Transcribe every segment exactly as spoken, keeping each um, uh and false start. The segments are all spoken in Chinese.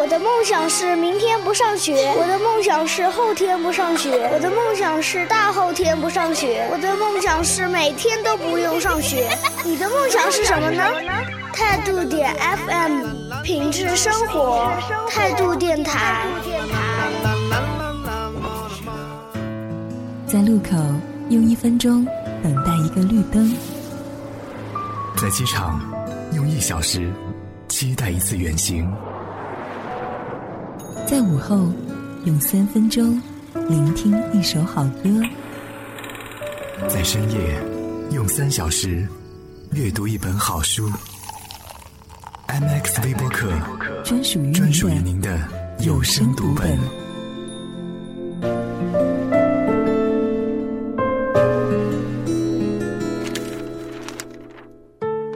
我的梦想是明天不上学，我的梦想是后天不上学，我的梦想是大后天不上学，我的梦想是每天都不用上学。你的梦想是什么呢？态度点 F M， 品质生活，态度电台。在路口用一分钟等待一个绿灯，在机场用一小时期待一次远行，在午后用三分钟聆听一首好歌，在深夜用三小时阅读一本好书。 M X 微播客，专属于您的有声读本。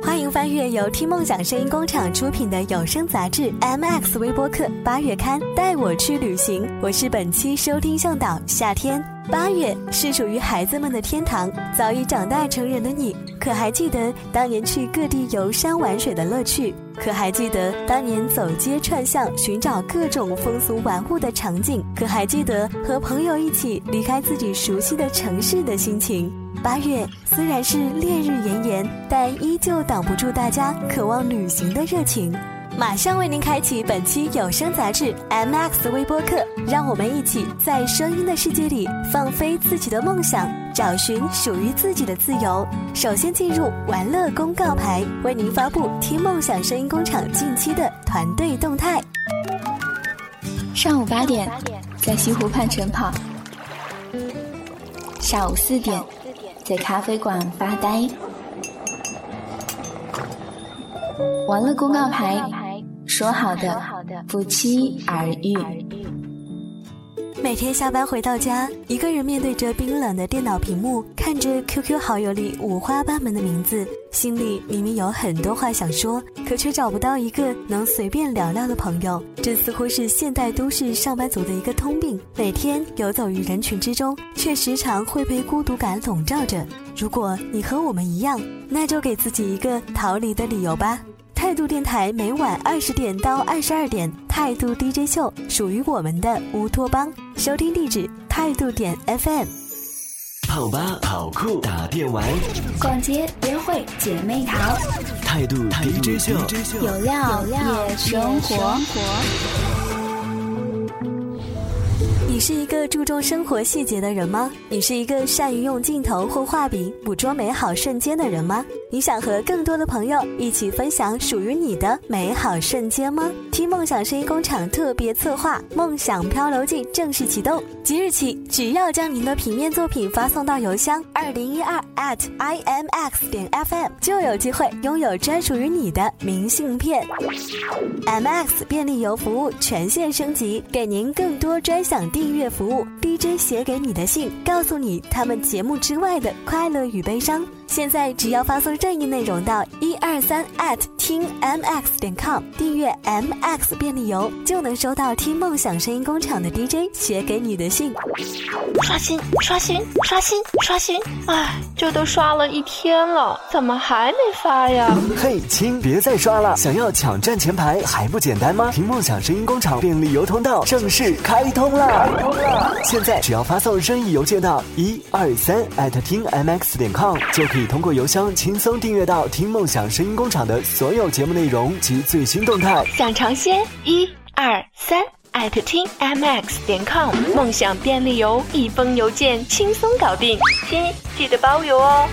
欢迎翻阅由听梦想声音工厂出品的有声杂志 M X 微播客八月刊，带我去旅行。我是本期收听向导夏天。八月是属于孩子们的天堂，早已长大成人的你，可还记得当年去各地游山玩水的乐趣？可还记得当年走街串巷寻找各种风俗玩物的场景？可还记得和朋友一起离开自己熟悉的城市的心情？八月虽然是烈日炎炎，但依旧挡不住大家渴望旅行的热情。马上为您开启本期有声杂志 M X 微播客，让我们一起在声音的世界里放飞自己的梦想，找寻属于自己的自由。首先进入玩乐公告牌，为您发布听梦想声音工厂近期的团队动态。上午八点，在西湖畔晨跑；下午四点，在咖啡馆发呆。玩乐公告牌，说好的不期而遇。每天下班回到家，一个人面对着冰冷的电脑屏幕，看着 Q Q 好友里五花八门的名字，心里明明有很多话想说，可却找不到一个能随便聊聊的朋友。这似乎是现代都市上班族的一个通病，每天游走于人群之中，却时常会被孤独感笼罩着。如果你和我们一样，那就给自己一个逃离的理由吧。态度电台每晚二十点到二十二点，态度 D J 秀，属于我们的乌托邦。收听地址：态度点 F M。跑吧跑酷，打电玩，逛街约会姐妹淘，态度 D J 秀，有料也生活。你是一个注重生活细节的人吗？你是一个善于用镜头或画笔捕捉美好瞬间的人吗？你想和更多的朋友一起分享属于你的美好瞬间吗？听梦想声音工厂特别策划梦想漂流记正式启动，即日起只要将您的平面作品发送到邮箱 二零一二 at i m x 点 f m， 就有机会拥有专属于你的明信片。 M X 便利邮服务全线升级，给您更多专享地订阅服务。 D J 写给你的信，告诉你他们节目之外的快乐与悲伤。现在只要发送任意内容到 一二三 at 听 m x 点 com， 订阅 M X 便利邮，就能收到听梦想声音工厂的 D J 写给你的信。刷新刷新刷新刷新，哎，这都刷了一天了，怎么还没发呀？嘿亲，别再刷了，想要抢占前排还不简单吗？听梦想声音工厂便利邮通道正式开通了！现在只要发送任意邮件到一二三 at 听 mx 点 com， 就可以通过邮箱轻松订阅到听梦想声音工厂的所有节目内容及最新动态。想尝鲜？一二三 at 听 mx 点 com， 梦想便利邮，一封邮件轻松搞定。亲，记得包邮哦。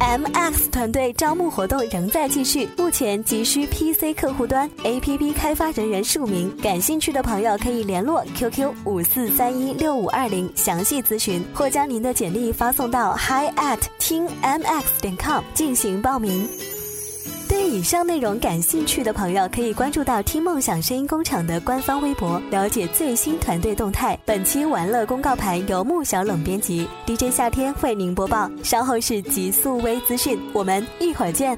M X 团队招募活动仍在继续，目前急需 P C 客户端 A P P 开发人员署名，感兴趣的朋友可以联络 Q Q 五四三一六五二零详细咨询，或将您的简历发送到 hi at 听 mx 点 com 进行报名。对以上内容感兴趣的朋友，可以关注到听梦想声音工厂的官方微博，了解最新团队动态。本期玩乐公告牌由穆小冷编辑， D J 夏天为您播报。稍后是极速微资讯，我们一会儿见。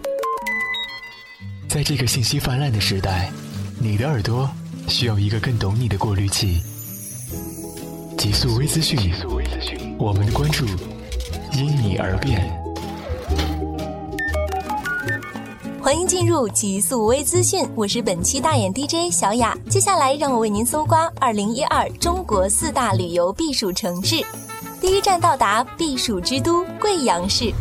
在这个信息泛滥的时代，你的耳朵需要一个更懂你的过滤器。极速微资讯，我们的关注因你而变。欢迎进入极速微资讯，我是本期大眼 D J 小雅。接下来让我为您搜刮二零一二中国四大旅游避暑城市。第一站到达避暑之都贵阳市。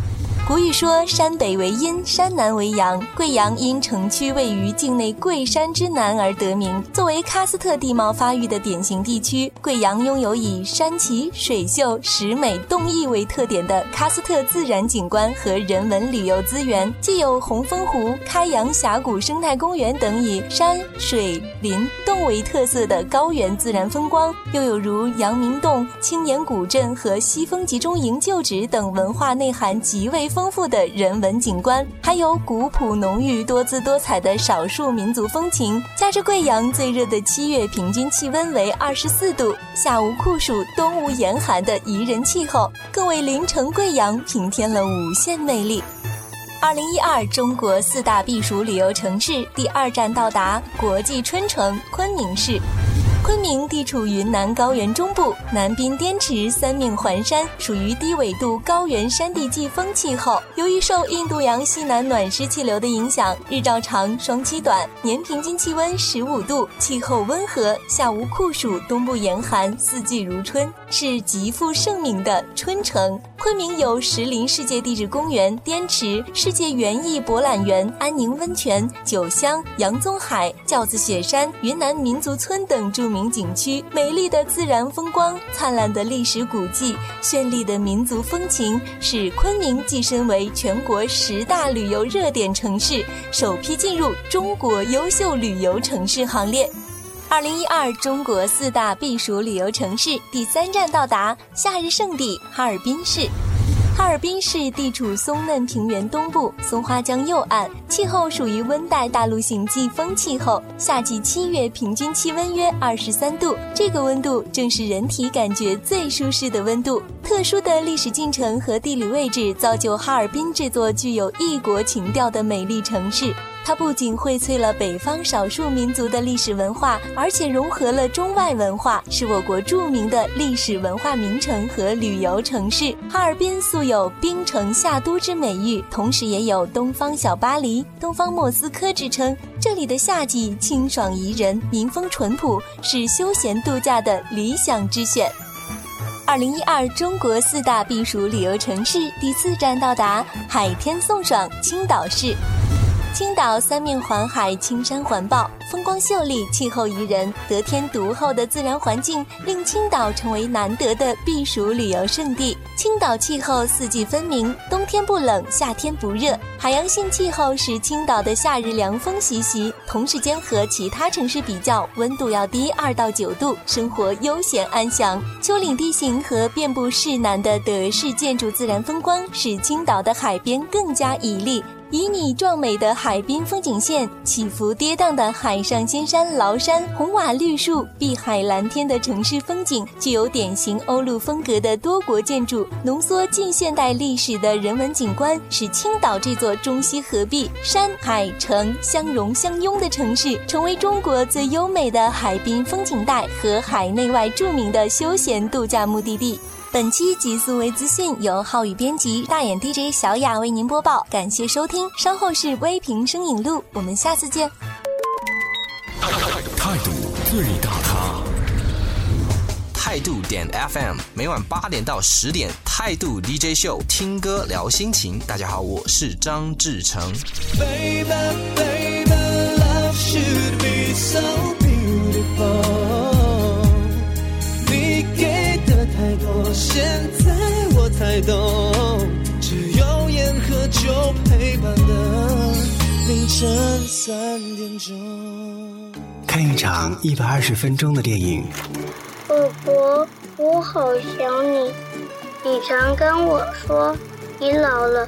古语说山北为阴，山南为阳，贵阳因城区位于境内贵山之南而得名。作为喀斯特地貌发育的典型地区，贵阳拥有以山奇、水秀、石美、洞邑为特点的喀斯特自然景观和人文旅游资源，既有红枫湖、开阳峡谷生态公园等以山、水、林、洞为特色的高原自然风光，又有如阳明洞、青年古镇和西峰集中营旧址等文化内涵极为丰富的人文景观，还有古朴浓郁、多姿多彩的少数民族风情。加之贵阳最热的七月平均气温为二十四度，夏无酷暑，冬无严寒的宜人气候，更为临城贵阳平添了无限魅力。二零一二中国四大避暑旅游城市，第二站到达国际春城昆明市。昆明地处云南高原中部，南滨滇池，三面环山，属于低纬度高原山地季风气候。由于受印度洋西南暖湿气流的影响，日照长，霜期短，年平均气温十五度，气候温和，夏无酷暑，冬不严寒，四季如春，是极负盛名的春城。昆明有石林世界地质公园、滇池、世界园艺博览园、安宁温泉、九乡、杨宗海、教子雪山、云南民族村等著名景区，美丽的自然风光，灿烂的历史古迹，绚丽的民族风情，使昆明跻身为全国十大旅游热点城市，首批进入中国优秀旅游城市行列。二零一二中国四大避暑旅游城市，第三站到达夏日胜地哈尔滨市。哈尔滨市地处松嫩平原东部，松花江右岸，气候属于温带大陆性季风气候，夏季七月平均气温约二十三度，这个温度正是人体感觉最舒适的温度。特殊的历史进程和地理位置，造就哈尔滨这座具有异国情调的美丽城市。它不仅荟萃了北方少数民族的历史文化，而且融合了中外文化，是我国著名的历史文化名城和旅游城市。哈尔滨素有冰城夏都之美誉，同时也有东方小巴黎、东方莫斯科之称。这里的夏季清爽宜人，民风淳朴，是休闲度假的理想之选。二零一二中国四大避暑旅游城市，第四站到达海天送爽青岛市。青岛三面环海，青山环抱，风光秀丽，气候宜人，得天独厚的自然环境令青岛成为难得的避暑旅游胜地。青岛气候四季分明，冬天不冷，夏天不热，海洋性气候使青岛的夏日凉风习习，同时间和其他城市比较，温度要低二到九度，生活悠闲安详。丘陵地形和遍布市南的德式建筑自然风光，使青岛的海边更加绮丽。旖旎壮美的海滨风景线，起伏跌宕的海上仙山崂山，红瓦绿树，碧海蓝天的城市风景，具有典型欧陆风格的多国建筑，浓缩近现代历史的人文景观，使青岛这座中西合璧、山海城相融相拥的城市，成为中国最优美的海滨风景带和海内外著名的休闲度假目的地。本期极速微资讯由浩宇编辑，大眼 D J 小雅为您播报，感谢收听。稍后是微评声影录，我们下次见。态度最大咖，态度点 F M 每晚八点到十点，态度 D J 秀，听歌聊心情。大家好，我是张志成。Baby, baby, love should be so beautiful.现在我才懂，只有烟和酒陪伴的凌晨三点钟。看一场一百二十分钟的电影。我伯，我好想你。你常跟我说你老了，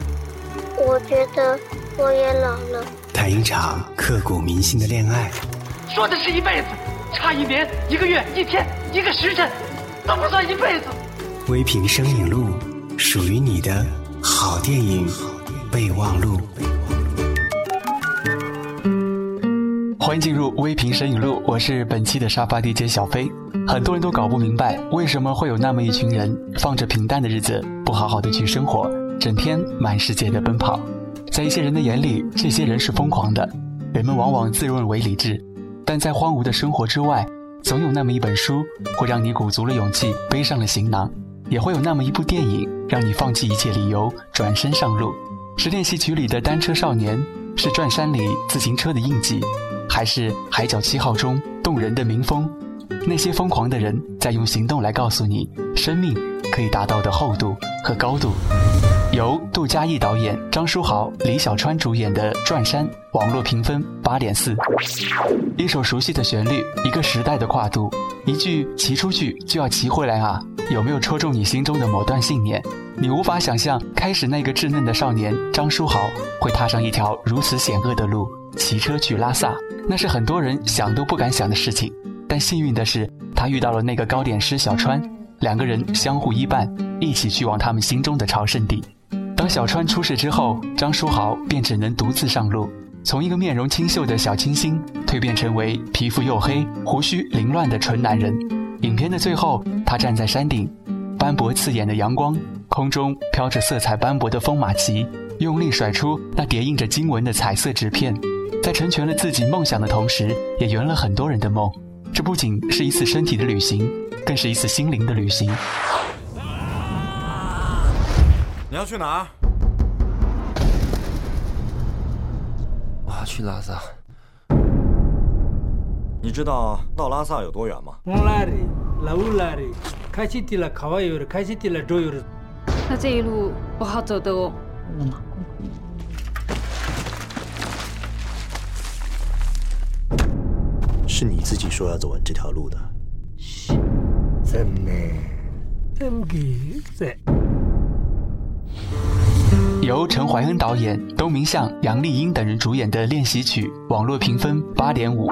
我觉得我也老了。谈一场刻骨铭心的恋爱。说的是一辈子，差一年、一个月、一天、一个时辰，都不算一辈子。微评声影录，属于你的好电影备忘录。欢迎进入微评声影录，我是本期的沙发 D J 小飞。很多人都搞不明白，为什么会有那么一群人放着平淡的日子，不好好的去生活，整天满世界的奔跑。在一些人的眼里，这些人是疯狂的，人们往往自认为理智，但在荒芜的生活之外，总有那么一本书会让你鼓足了勇气背上了行囊，也会有那么一部电影让你放弃一切理由转身上路。是练习曲里的单车少年，是转山里自行车的印记，还是海角七号中动人的民风？那些疯狂的人在用行动来告诉你生命可以达到的厚度和高度。由杜嘉毅导演，张书豪、李小川主演的《转山》网络评分 八点四。 一首熟悉的旋律，一个时代的跨度，一句骑出去就要骑回来啊，有没有戳中你心中的某段信念？你无法想象开始那个稚嫩的少年张书豪会踏上一条如此险恶的路，骑车去拉萨，那是很多人想都不敢想的事情。但幸运的是，他遇到了那个糕点师小川，两个人相互依伴，一起去往他们心中的朝圣地。当小川出事之后，张书豪便只能独自上路，从一个面容清秀的小清新蜕变成为皮肤黝黑、胡须凌乱的纯男人。影片的最后，他站在山顶，斑驳刺眼的阳光，空中飘着色彩斑驳的风马旗，用力甩出那叠印着经文的彩色纸片，在成全了自己梦想的同时，也圆了很多人的梦。这不仅是一次身体的旅行，更是一次心灵的旅行。你要去哪儿？我要去拉萨。你知道到拉萨有多远吗？那这一路不好走的哦。是你自己说要走完这条路的。是。真的。真的。由陈怀恩导演、东明相、杨丽英等人主演的《练习曲》网络评分 八点五。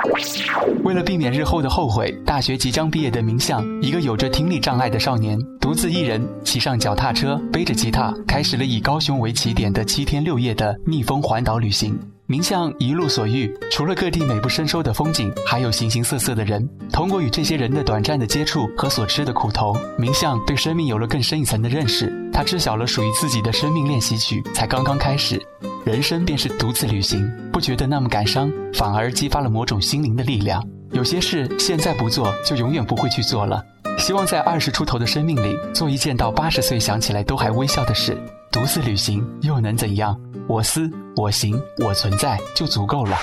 为了避免日后的后悔，大学即将毕业的明相，一个有着听力障碍的少年，独自一人骑上脚踏车，背着吉他，开始了以高雄为起点的七天六夜的逆风环岛旅行。明相一路所遇，除了各地美不胜收的风景，还有形形色色的人。通过与这些人的短暂的接触和所吃的苦头，明相对生命有了更深一层的认识。他知晓了属于自己的生命练习曲才刚刚开始，人生便是独自旅行，不觉得那么感伤，反而激发了某种心灵的力量。有些事现在不做，就永远不会去做了。希望在二十出头的生命里，做一件到八十岁想起来都还微笑的事。独自旅行又能怎样？我思我行我存在就足够了。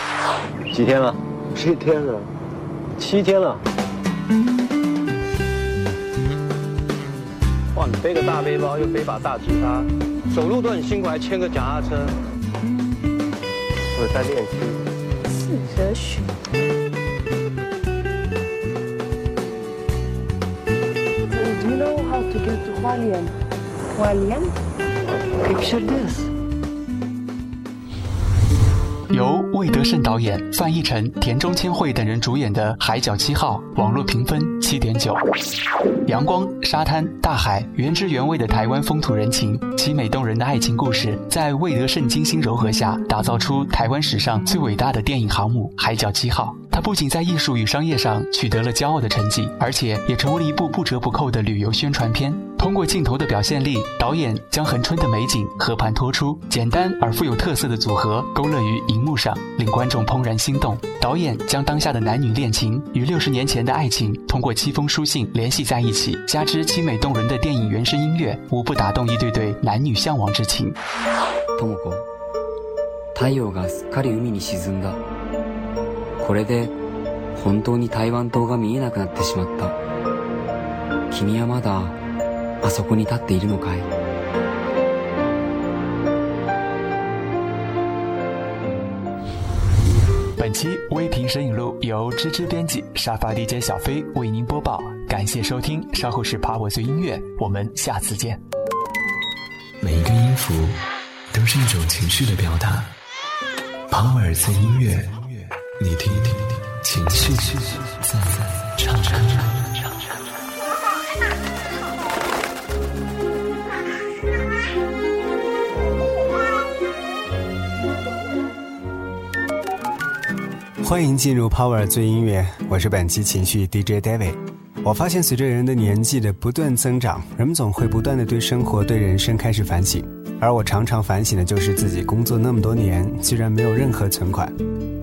几天了？七天了。七天了。哇，你背个大背包，又背把大吉他，走路都很辛苦，还牵个脚踏车。我在练习四则曲。Do you know how to get to Hualien? Hualien? Picture this.由魏德胜导演、范逸臣、田中千惠等人主演的《海角七号》网络评分 七点九。 阳光、沙滩、大海，原汁原味的台湾风土人情，凄美动人的爱情故事，在魏德胜精心柔和下，打造出台湾史上最伟大的电影航母《海角七号》。它不仅在艺术与商业上取得了骄傲的成绩，而且也成为了一部不折不扣的旅游宣传片。通过镜头的表现力，导演将恒春的美景和盘托出，简单而富有特色的组合勾勒于荧幕上，令观众怦然心动。导演将当下的男女恋情与六十年前的爱情通过七封书信联系在一起，加之凄美动人的电影原声音乐，无不打动一对对男女向往之情。智子，太陽がすっかり海に沈んだ。これで本当に台湾島が見えなくなってしまった。君はまだ。あそこに立っているのかい？本期微评摄影录由芝芝编辑，沙发 D J 小飞为您播报，感谢收听。稍后是爬我最音乐，我们下次见。每一个音符都是一种情绪的表达，爬我最音乐，你听听，情绪在唱唱。欢迎进入 Power 最音乐，我是本期情绪 D J David。我发现随着人的年纪的不断增长，人们总会不断的对生活对人生开始反省，而我常常反省的就是自己工作那么多年居然没有任何存款。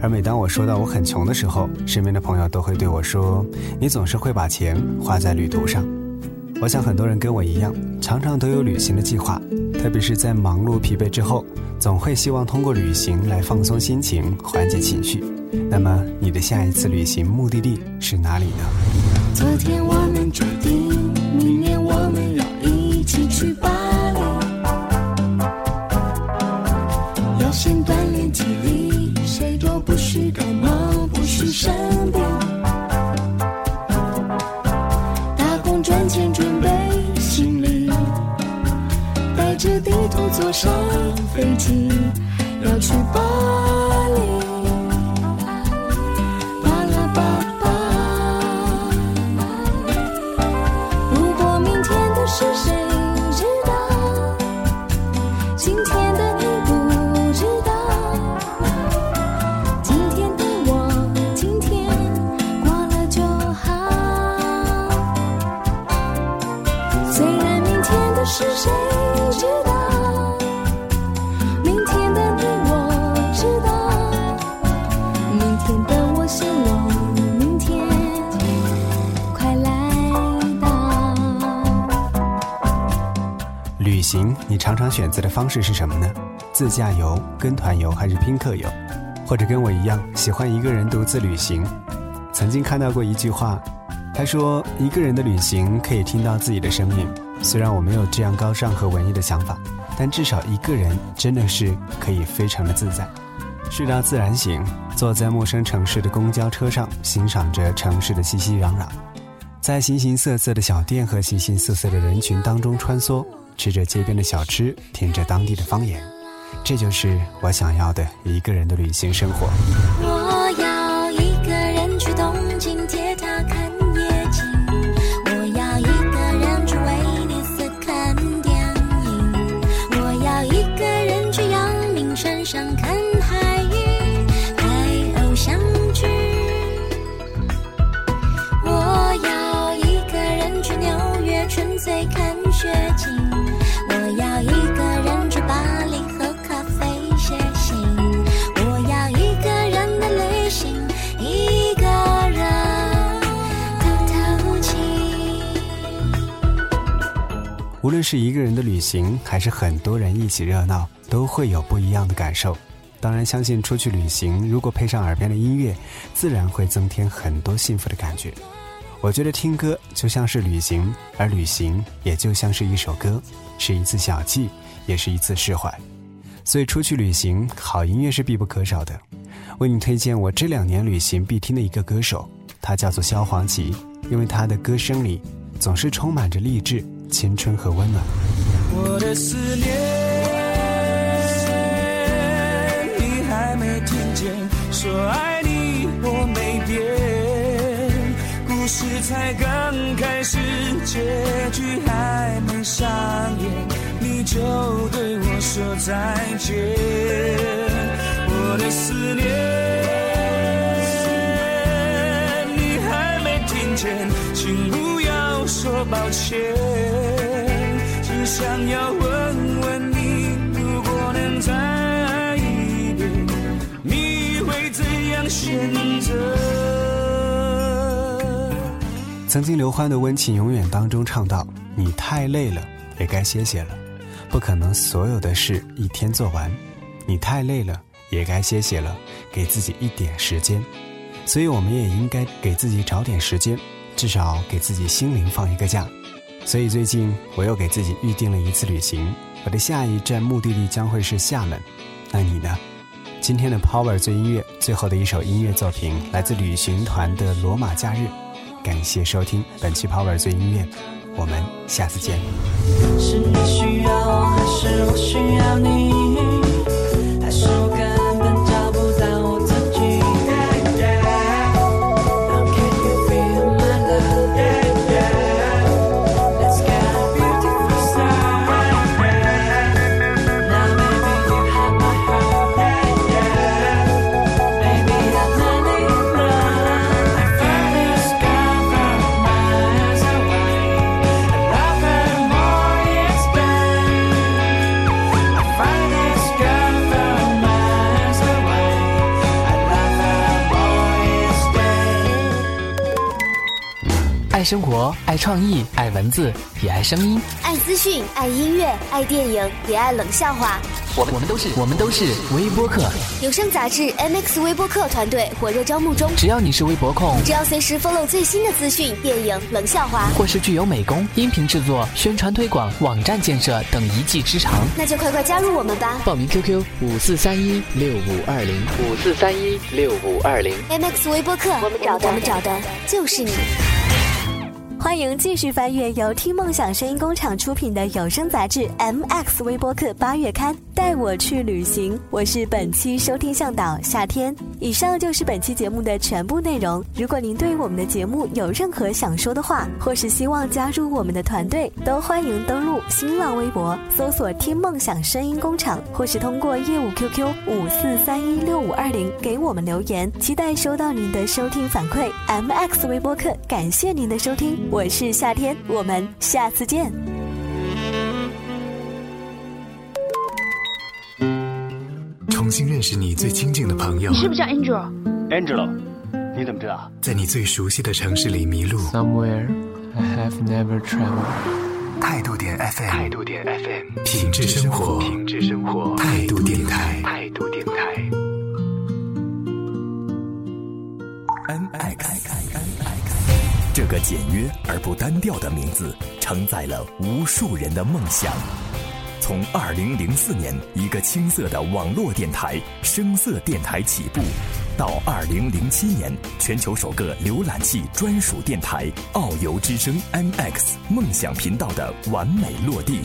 而每当我说到我很穷的时候，身边的朋友都会对我说，你总是会把钱花在旅途上。我想很多人跟我一样，常常都有旅行的计划，特别是在忙碌疲惫之后，总会希望通过旅行来放松心情，缓解情绪。那么你的下一次旅行目的地是哪里呢？昨天我们决定，明年我们要一起去巴黎。要先锻炼体力，谁都不是感冒，不是生病。打工赚钱准备行李，带着地图坐上飞机，要去巴黎。旅行你常常选择的方式是什么呢？自驾游、跟团游还是拼客游？或者跟我一样喜欢一个人独自旅行？曾经看到过一句话，他说一个人的旅行可以听到自己的声音。虽然我没有这样高尚和文艺的想法，但至少一个人真的是可以非常的自在。睡到自然醒，坐在陌生城市的公交车上，欣赏着城市的熙熙攘攘，在形形色色的小店和形形色色的人群当中穿梭，吃着街边的小吃，听着当地的方言，这就是我想要的一个人的旅行生活。我要一个人去东京铁塔看夜景，我要一个人去威尼斯看电影，我要一个人去阳明山上看海鱼，海鸥相聚。我要一个人去纽约纯粹看雪景，无论是一个人的旅行还是很多人一起热闹，都会有不一样的感受。当然相信出去旅行，如果配上耳边的音乐，自然会增添很多幸福的感觉。我觉得听歌就像是旅行，而旅行也就像是一首歌，是一次小憩，也是一次释怀。所以出去旅行，好音乐是必不可少的。为你推荐我这两年旅行必听的一个歌手，他叫做萧煌奇，因为他的歌声里总是充满着励志、青春和温暖。我的思念你还没听见，说爱你我没变，故事才刚开始，结局还没上演，你就对我说再见。我的思念你还没听见，请不要说抱歉，想要问问你，如果能再爱一遍，你会怎样选择？曾经刘欢的《温情永远》当中唱到，你太累了也该歇歇了，不可能所有的事一天做完，你太累了也该歇歇了，给自己一点时间。所以我们也应该给自己找点时间，至少给自己心灵放一个假。所以最近我又给自己预定了一次旅行，我的下一站目的地将会是厦门。那你呢？今天的 Power 最音乐最后的一首音乐作品来自旅行团的《罗马假日》。感谢收听本期 Power 最音乐，我们下次见。是你需要还是我需要你，还是我感爱生活，爱创意，爱文字，也爱声音，爱资讯，爱音乐，爱电影，也爱冷笑话。我们都是我们都是微播客。有声杂志 M X 微播客团队火热招募中，只要你是微博控，只要随时 follow 最新的资讯、电影、冷笑话，或是具有美工、音频制作、宣传推广、网站建设等一技之长，那就快快加入我们吧。报名 Q Q 五四三一六五二零五四三一六五二零。M X 微播客，我们找的我们找的就是你。欢迎继续翻阅由听梦想声音工厂出品的有声杂志 M X 微播客八月刊，带我去旅行。我是本期收听向导夏天。以上就是本期节目的全部内容。如果您对我们的节目有任何想说的话，或是希望加入我们的团队，都欢迎登录新浪微博搜索听梦想声音工厂，或是通过业务 Q Q 五四三一六五二零给我们留言，期待收到您的收听反馈。 M X 微播客感谢您的收听，我是夏天，我们下次见。重新认识你最亲近的朋友。你是不是叫 Angel？ Angelo， 你怎么知道？在你最熟悉的城市里迷路。Somewhere I have never traveled。 态度点 F M， 态度点 F M， 品质生活，品质生活，态度电台，态度电台。这个简约而不单调的名字，承载了无数人的梦想。从二零零四年一个青涩的网络电台声色电台起步，到二零零七年全球首个浏览器专属电台遨游之声 M X 梦想频道的完美落地，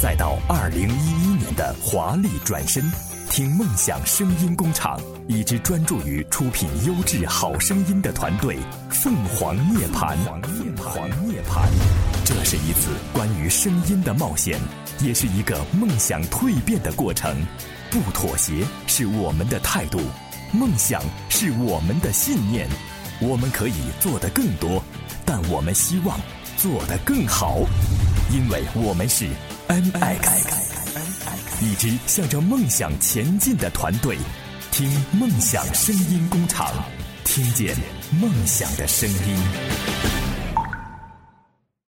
再到二零一一年的华丽转身。听梦想声音工厂，一支专注于出品优质好声音的团队——凤凰涅槃。这是一次关于声音的冒险，也是一个梦想蜕变的过程。不妥协是我们的态度，梦想是我们的信念。我们可以做得更多，但我们希望做得更好，因为我们是 M X。一支向着梦想前进的团队，听梦想声音工厂，听见梦想的声音。